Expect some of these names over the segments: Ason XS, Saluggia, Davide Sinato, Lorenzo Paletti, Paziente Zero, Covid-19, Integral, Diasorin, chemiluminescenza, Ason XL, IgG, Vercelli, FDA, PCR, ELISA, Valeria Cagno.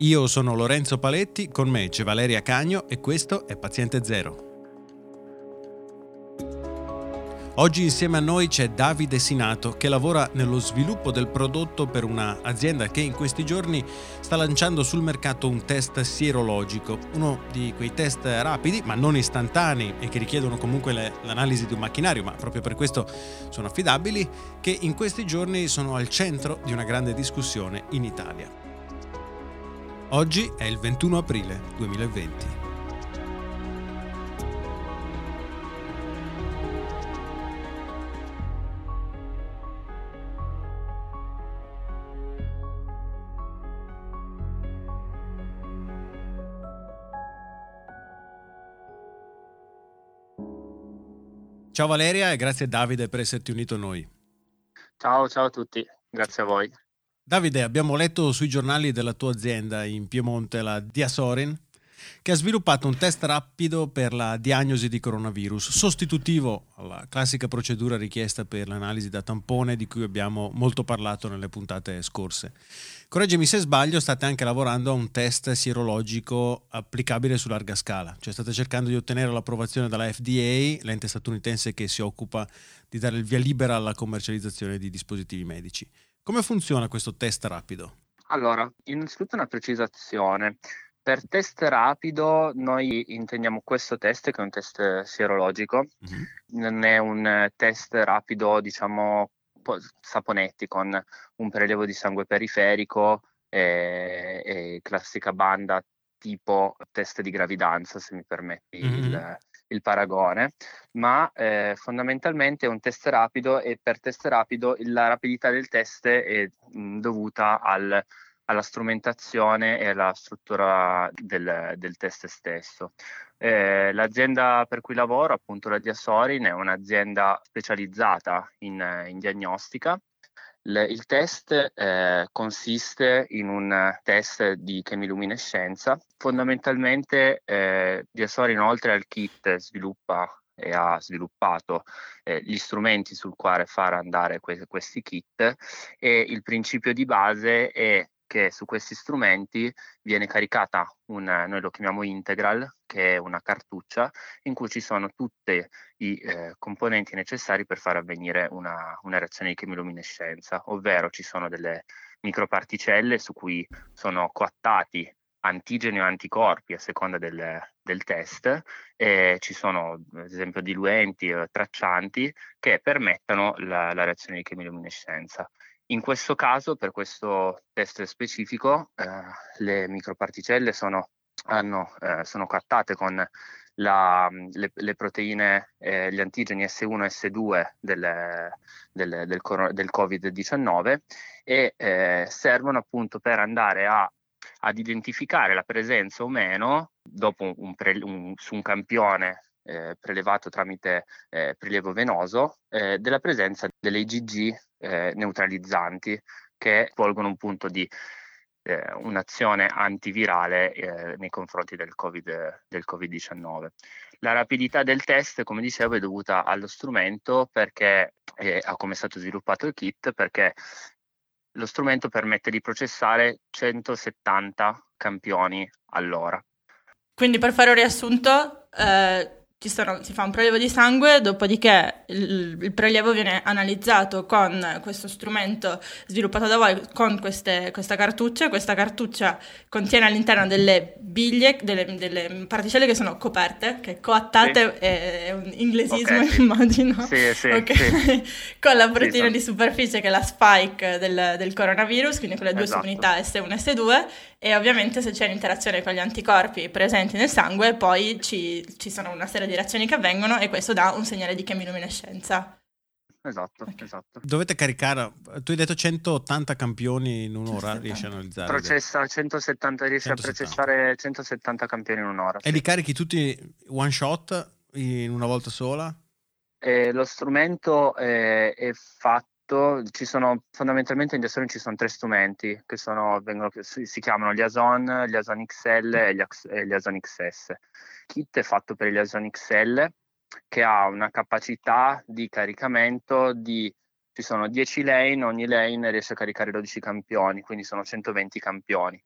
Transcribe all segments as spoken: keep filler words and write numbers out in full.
Io sono Lorenzo Paletti, con me c'è Valeria Cagno e questo è Paziente Zero. Oggi insieme a noi c'è Davide Sinato che lavora nello sviluppo del prodotto per un'azienda che in questi giorni sta lanciando sul mercato un test sierologico, uno di quei test rapidi ma non istantanei e che richiedono comunque le, l'analisi di un macchinario, ma proprio per questo sono affidabili, che in questi giorni sono al centro di una grande discussione in Italia. Oggi è il ventuno aprile duemilaventi. Ciao Valeria e grazie Davide per esserti unito a noi. Ciao, ciao a tutti, grazie a voi. Davide, abbiamo letto sui giornali della tua azienda in Piemonte, la Diasorin, che ha sviluppato un test rapido per la diagnosi di coronavirus, sostitutivo alla classica procedura richiesta per l'analisi da tampone di cui abbiamo molto parlato nelle puntate scorse. Correggimi se sbaglio, state anche lavorando a un test sierologico applicabile su larga scala, cioè state cercando di ottenere l'approvazione dalla F D A, l'ente statunitense che si occupa di dare il via libera alla commercializzazione di dispositivi medici. Come funziona questo test rapido? Allora, innanzitutto una precisazione. Per test rapido noi intendiamo questo test, che è un test sierologico, mm-hmm. non è un test rapido, diciamo, saponetti con un prelevo di sangue periferico e, e classica banda tipo test di gravidanza, se mi permetti mm-hmm. il, il paragone, ma eh, fondamentalmente è un test rapido e per test rapido la rapidità del test è mh, dovuta al... alla strumentazione e alla struttura del, del test stesso. Eh, l'azienda per cui lavoro, appunto la Diasorin, è un'azienda specializzata in, in diagnostica. Le, il test eh, consiste in un test di chemiluminescenza. Fondamentalmente eh, Diasorin, oltre al kit, sviluppa e ha sviluppato eh, gli strumenti sul quale far andare que- questi kit, e il principio di base è che su questi strumenti viene caricata una, noi lo chiamiamo Integral, che è una cartuccia in cui ci sono tutti i eh, componenti necessari per far avvenire una, una reazione di chemiluminescenza, ovvero ci sono delle microparticelle su cui sono coattati antigeni o anticorpi a seconda del, del test, e ci sono ad esempio diluenti o traccianti che permettano la, la reazione di chemiluminescenza. In questo caso, per questo test specifico, eh, le microparticelle sono, hanno, eh, sono cattate con la, le, le proteine, eh, gli antigeni S uno e S due del, del, del, del covid diciannove e eh, servono appunto per andare a, ad identificare la presenza o meno, dopo un pre, un, su un campione, Eh, prelevato tramite eh, prelevo venoso, eh, della presenza delle I G G eh, neutralizzanti che svolgono un punto di eh, un'azione antivirale eh, nei confronti del, COVID, del covid diciannove. La rapidità del test, come dicevo, è dovuta allo strumento, perché eh, a come è stato sviluppato il kit, perché lo strumento permette di processare centosettanta campioni all'ora. Quindi, per fare un riassunto, eh... Ci sono, si fa un prelievo di sangue, dopodiché il, il prelievo viene analizzato con questo strumento sviluppato da voi, con queste, questa cartuccia. Questa cartuccia contiene all'interno delle biglie, delle, delle particelle che sono coperte, che coattate, sì. è, è un inglesismo, okay, sì. immagino, sì, sì, okay. sì. con la proteina sì, di superficie che è la spike del, del coronavirus, quindi con le due esatto. subunità S uno e S due, e ovviamente se c'è l'interazione con gli anticorpi presenti nel sangue, poi ci, ci sono una serie di reazioni che avvengono e questo dà un segnale di chemiluminescenza. Esatto, okay. esatto. Dovete caricare, tu hai detto centottanta campioni in un'ora, centosettanta. Riesci a analizzare? Processa centosettanta, riesci centosettanta. A processare centosettanta campioni in un'ora. E sì. Li carichi tutti one shot, in una volta sola? Eh, lo strumento eh, è fatto, ci sono fondamentalmente in Diasorin ci sono tre strumenti che sono vengono si chiamano gli Ason, gli Ason X L e gli, e gli Ason X S. Il kit è fatto per gli Ason X L, che ha una capacità di caricamento di, ci sono dieci lane, ogni lane riesce a caricare dodici campioni, quindi sono centoventi campioni.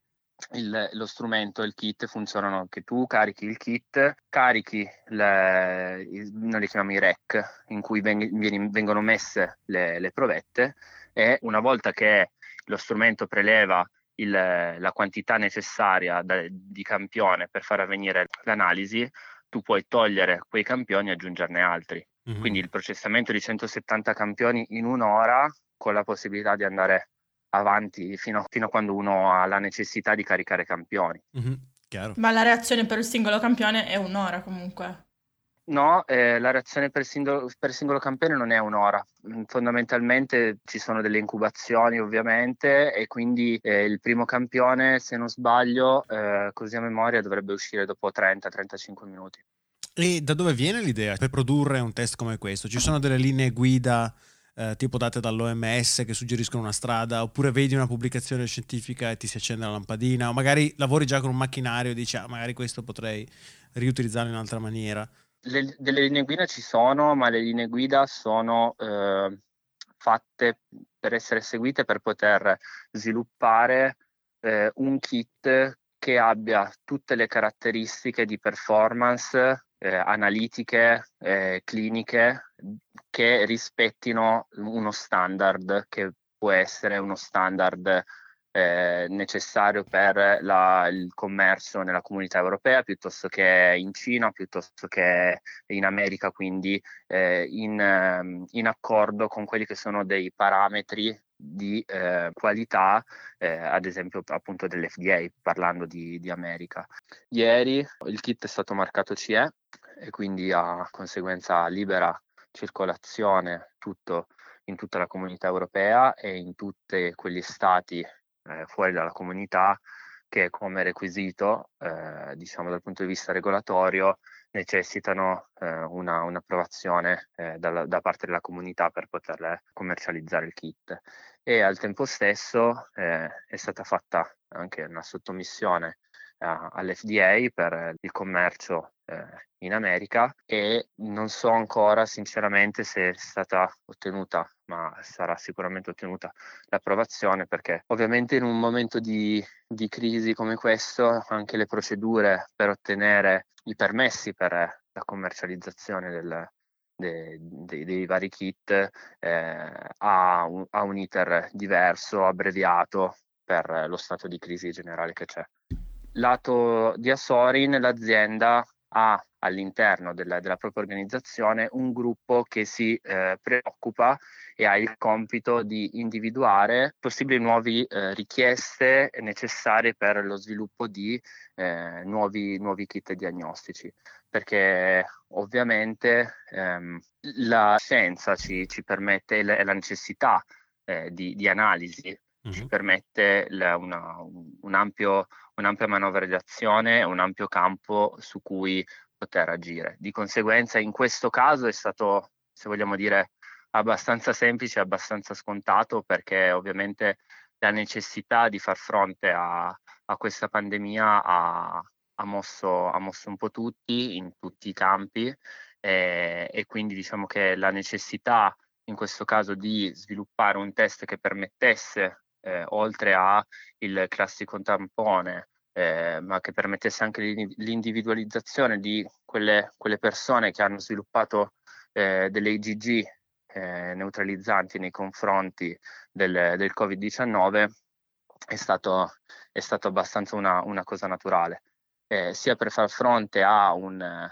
il, lo strumento e il kit funzionano che tu carichi il kit, carichi le, noi li chiamiamo i rack, in cui veng- vengono messe le, le provette, e una volta che lo strumento preleva il, la quantità necessaria da, di campione per far avvenire l'analisi, tu puoi togliere quei campioni e aggiungerne altri. Mm-hmm. Quindi il processamento di centosettanta campioni in un'ora, con la possibilità di andare avanti fino, fino a quando uno ha la necessità di caricare campioni. Mm-hmm. Chiaro. Ma la reazione per il singolo campione è un'ora comunque? No, eh, la reazione per singolo, per singolo campione non è un'ora. Fondamentalmente ci sono delle incubazioni ovviamente, e quindi eh, il primo campione, se non sbaglio, eh, così a memoria, dovrebbe uscire dopo trenta trentacinque minuti. E da dove viene l'idea per produrre un test come questo? Ci sono delle linee guida Eh, tipo date dall'O M S che suggeriscono una strada, oppure vedi una pubblicazione scientifica e ti si accende la lampadina, o magari lavori già con un macchinario e dici ah, magari questo potrei riutilizzarlo in un'altra maniera? Le, delle linee guida ci sono, ma le linee guida sono eh, fatte per essere seguite, per poter sviluppare eh, un kit che abbia tutte le caratteristiche di performance Eh, analitiche, eh, cliniche, che rispettino uno standard, che può essere uno standard eh, necessario per la, il commercio nella comunità europea, piuttosto che in Cina, piuttosto che in America, quindi eh, in, in accordo con quelli che sono dei parametri di eh, qualità, eh, ad esempio appunto dell'F D A, parlando di, di America. Ieri il kit è stato marcato C E e quindi ha conseguenza libera circolazione tutto, in tutta la comunità europea e in tutti quegli stati eh, fuori dalla comunità che come requisito, eh, diciamo dal punto di vista regolatorio, necessitano eh, una, un'approvazione eh, da, da parte della comunità per poter commercializzare il kit. E al tempo stesso eh, è stata fatta anche una sottomissione eh, all'F D A per il commercio eh, in America, e non so ancora sinceramente se è stata ottenuta, ma sarà sicuramente ottenuta l'approvazione, perché ovviamente in un momento di, di crisi come questo anche le procedure per ottenere i permessi per la commercializzazione del, de, de, dei vari kit eh, ha, un, ha un iter diverso, abbreviato, per lo stato di crisi generale che c'è. Lato Diasorin, l'azienda ha all'interno della, della propria organizzazione un gruppo che si eh, preoccupa e ha il compito di individuare possibili nuove eh, richieste necessarie per lo sviluppo di eh, nuovi, nuovi kit diagnostici, perché ovviamente ehm, la scienza ci, ci permette la, la necessità eh, di, di analisi. Mm-hmm. Ci permette la, una, un ampio, un'ampia manovra di azione, un ampio campo su cui poter agire. Di conseguenza in questo caso è stato, se vogliamo dire, abbastanza semplice, abbastanza scontato, perché ovviamente la necessità di far fronte a, a questa pandemia ha, ha, mosso, ha mosso un po' tutti, in tutti i campi, eh, e quindi diciamo che la necessità in questo caso di sviluppare un test che permettesse, eh, oltre a il classico tampone, eh, ma che permettesse anche l'individualizzazione di quelle, quelle persone che hanno sviluppato eh, delle I G G eh, neutralizzanti nei confronti del, del covid diciannove, è stato, è stato abbastanza una, una cosa naturale, eh, sia per far fronte a, un, a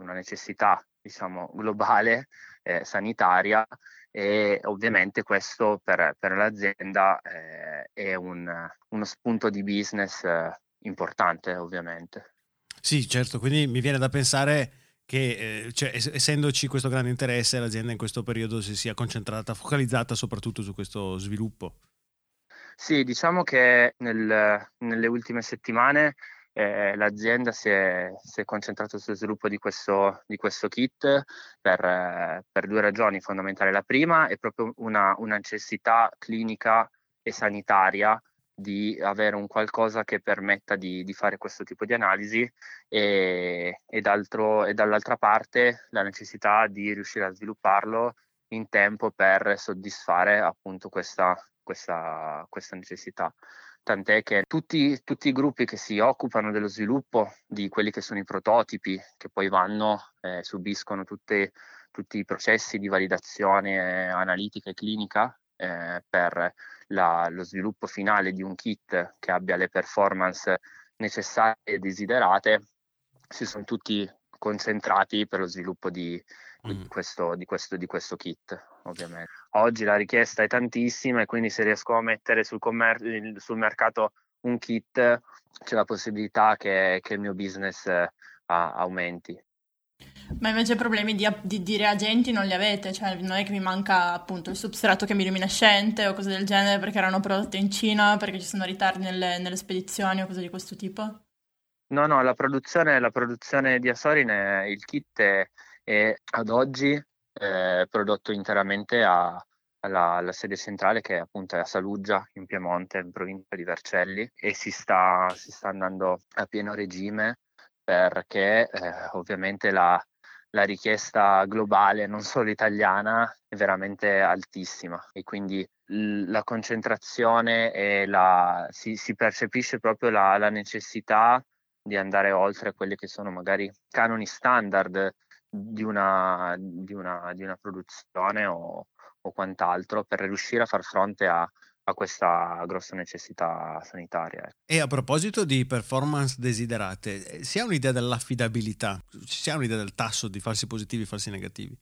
una necessità, diciamo, globale, eh, sanitaria, e ovviamente questo per, per l'azienda eh, è un, uno spunto di business eh, importante, ovviamente. Sì, certo, quindi mi viene da pensare che eh, cioè, essendoci questo grande interesse, l'azienda in questo periodo si sia concentrata, focalizzata soprattutto su questo sviluppo. Sì, diciamo che nel, nelle ultime settimane Eh, l'azienda si è, si è concentrata sullo sviluppo di questo, di questo kit per, eh, per due ragioni fondamentali. La prima è proprio una, una necessità clinica e sanitaria di avere un qualcosa che permetta di, di fare questo tipo di analisi, e, e, d'altro, e dall'altra parte la necessità di riuscire a svilupparlo in tempo per soddisfare appunto questa, questa, questa necessità. tant'è che tutti, tutti i gruppi che si occupano dello sviluppo di quelli che sono i prototipi, che poi vanno, eh, subiscono tutte, tutti i processi di validazione analitica e clinica eh, per la, lo sviluppo finale di un kit che abbia le performance necessarie e desiderate, si sono tutti concentrati per lo sviluppo di, di, questo, di, questo, di questo kit. Ovviamente oggi la richiesta è tantissima, e quindi se riesco a mettere sul, commer- sul mercato un kit, c'è la possibilità che, che il mio business uh, aumenti. Ma invece problemi di, di, di reagenti non li avete? Cioè non è che mi manca appunto il substrato chemiluminescente o cose del genere perché erano prodotte in Cina, perché ci sono ritardi nelle, nelle spedizioni o cose di questo tipo? No, no, la produzione, la produzione di Asorin, è, il kit è, è ad oggi eh, prodotto interamente a, alla, alla sede centrale, che è appunto a Saluggia, in Piemonte, in provincia di Vercelli, e si sta, si sta andando a pieno regime perché eh, ovviamente la, la richiesta globale, non solo italiana, è veramente altissima, e quindi l- la concentrazione e la, si, si percepisce proprio la, la necessità di andare oltre a quelli che sono magari canoni standard di una, di una, di una produzione o, o quant'altro, per riuscire a far fronte a, a questa grossa necessità sanitaria. E a proposito di performance desiderate, si ha un'idea dell'affidabilità? Si ha un'idea del tasso di falsi positivi e falsi negativi?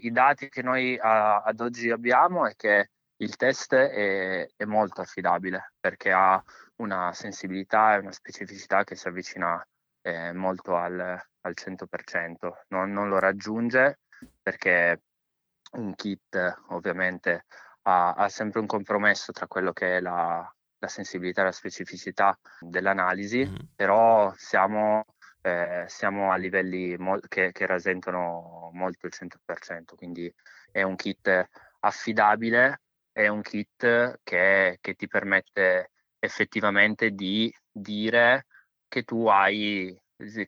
I dati che noi a, ad oggi abbiamo è che il test è, è molto affidabile, perché ha una sensibilità e una specificità che si avvicina eh, molto al, al cento per cento. Non, non lo raggiunge, perché un kit ovviamente ha, ha sempre un compromesso tra quello che è la, la sensibilità e la specificità dell'analisi, mm-hmm. però siamo, eh, siamo a livelli mo- che, che rasentano molto il cento per cento, quindi è un kit affidabile, è un kit che, che ti permette effettivamente di dire che tu hai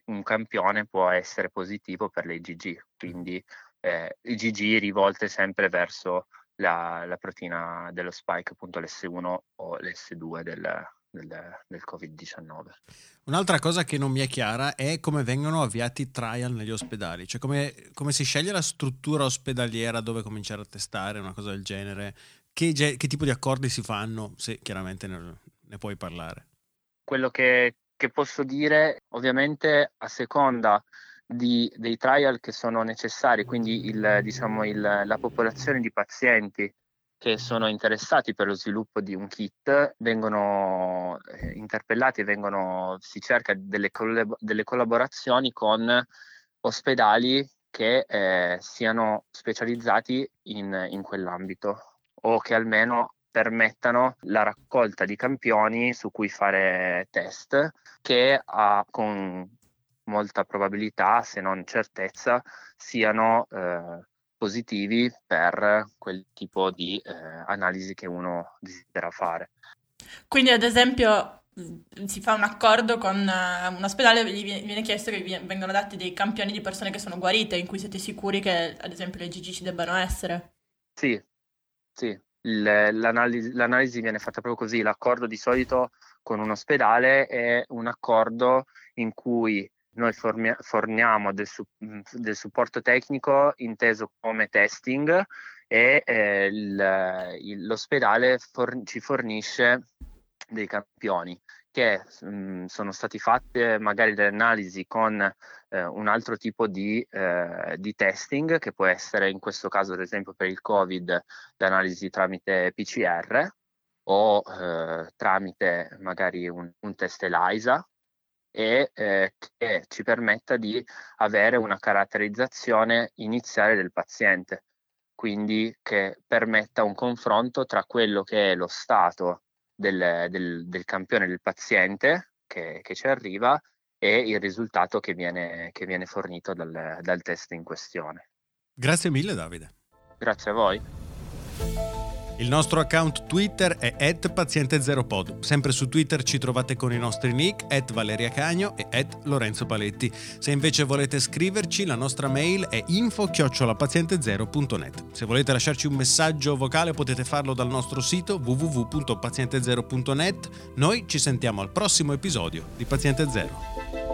un campione, può essere positivo per le I G G, quindi eh, I G G rivolte sempre verso la, la proteina dello spike, appunto l'S uno o l'S due del, del, del covid diciannove. Un'altra cosa che non mi è chiara è come vengono avviati i trial negli ospedali, cioè come, come si sceglie la struttura ospedaliera dove cominciare a testare, una cosa del genere, che, che tipo di accordi si fanno, se chiaramente ne, ne puoi parlare. Quello che, che posso dire, ovviamente a seconda di, dei trial che sono necessari, quindi il, diciamo il, la popolazione di pazienti che sono interessati per lo sviluppo di un kit, vengono eh, interpellati, vengono, si cerca delle, collab- delle collaborazioni con ospedali che eh, siano specializzati in, in quell'ambito, o che almeno permettano la raccolta di campioni su cui fare test, che ha, con molta probabilità, se non certezza, siano eh, positivi per quel tipo di eh, analisi che uno desidera fare. Quindi ad esempio si fa un accordo con un ospedale, gli viene chiesto che vengano dati dei campioni di persone che sono guarite, in cui siete sicuri che ad esempio le I G G ci debbano essere? Sì. Sì, l'analisi, l'analisi viene fatta proprio così. L'accordo di solito con un ospedale è un accordo in cui noi formi- forniamo del, su- del supporto tecnico inteso come testing, e eh, il, il, l'ospedale for- ci fornisce dei campioni che mh, sono stati fatte magari delle analisi con eh, un altro tipo di, eh, di testing, che può essere in questo caso ad esempio per il Covid l'analisi tramite P C R, o eh, tramite magari un, un test ELISA, e eh, che ci permetta di avere una caratterizzazione iniziale del paziente, quindi che permetta un confronto tra quello che è lo stato Del, del, del campione del paziente che, che ci arriva e il risultato che viene, che viene fornito dal, dal test in questione. Grazie mille Davide. Grazie a voi. Il nostro account Twitter è at paziente zero pod. Sempre su Twitter ci trovate con i nostri nick at Valeria Cagno e at Lorenzo Paletti. Se invece volete scriverci, la nostra mail è info chiocciola paziente zero punto net. Se volete lasciarci un messaggio vocale potete farlo dal nostro sito w w w punto paziente zero punto net. Noi ci sentiamo al prossimo episodio di Paziente Zero.